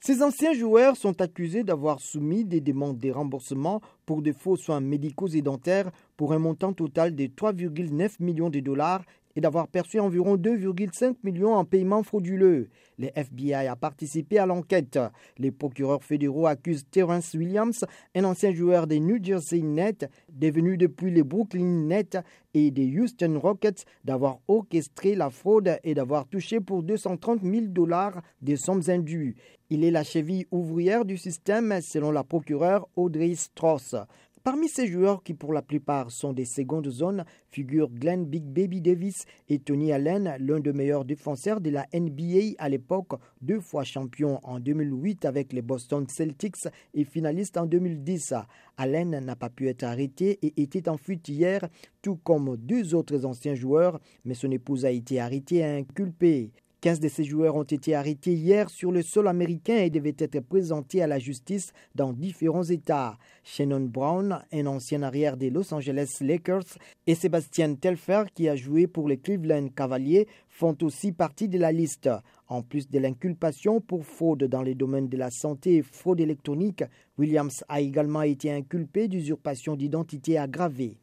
Ces anciens joueurs sont accusés d'avoir soumis des demandes de remboursement pour des faux soins médicaux et dentaires pour un montant total de 3,9 millions de dollars et d'avoir perçu environ 2,5 millions en paiements frauduleux. Le FBI a participé à l'enquête. Les procureurs fédéraux accusent Terrence Williams, un ancien joueur des New Jersey Nets, devenu depuis les Brooklyn Nets et des Houston Rockets, d'avoir orchestré la fraude et d'avoir touché pour 230 000 dollars des sommes indues. Il est la cheville ouvrière du système, selon la procureure Audrey Strauss. Parmi ces joueurs qui pour la plupart sont des secondes zones figurent Glenn Big Baby Davis et Tony Allen, l'un des meilleurs défenseurs de la NBA à l'époque, deux fois champion en 2008 avec les Boston Celtics et finaliste en 2010. Allen n'a pas pu être arrêté et était en fuite hier, tout comme deux autres anciens joueurs, mais son épouse a été arrêtée et inculpée. 15 de ces joueurs ont été arrêtés hier sur le sol américain et devaient être présentés à la justice dans différents États. Shannon Brown, un ancien arrière des Los Angeles Lakers, et Sebastian Telfair, qui a joué pour les Cleveland Cavaliers, font aussi partie de la liste. En plus de l'inculpation pour fraude dans les domaines de la santé et fraude électronique, Williams a également été inculpé d'usurpation d'identité aggravée.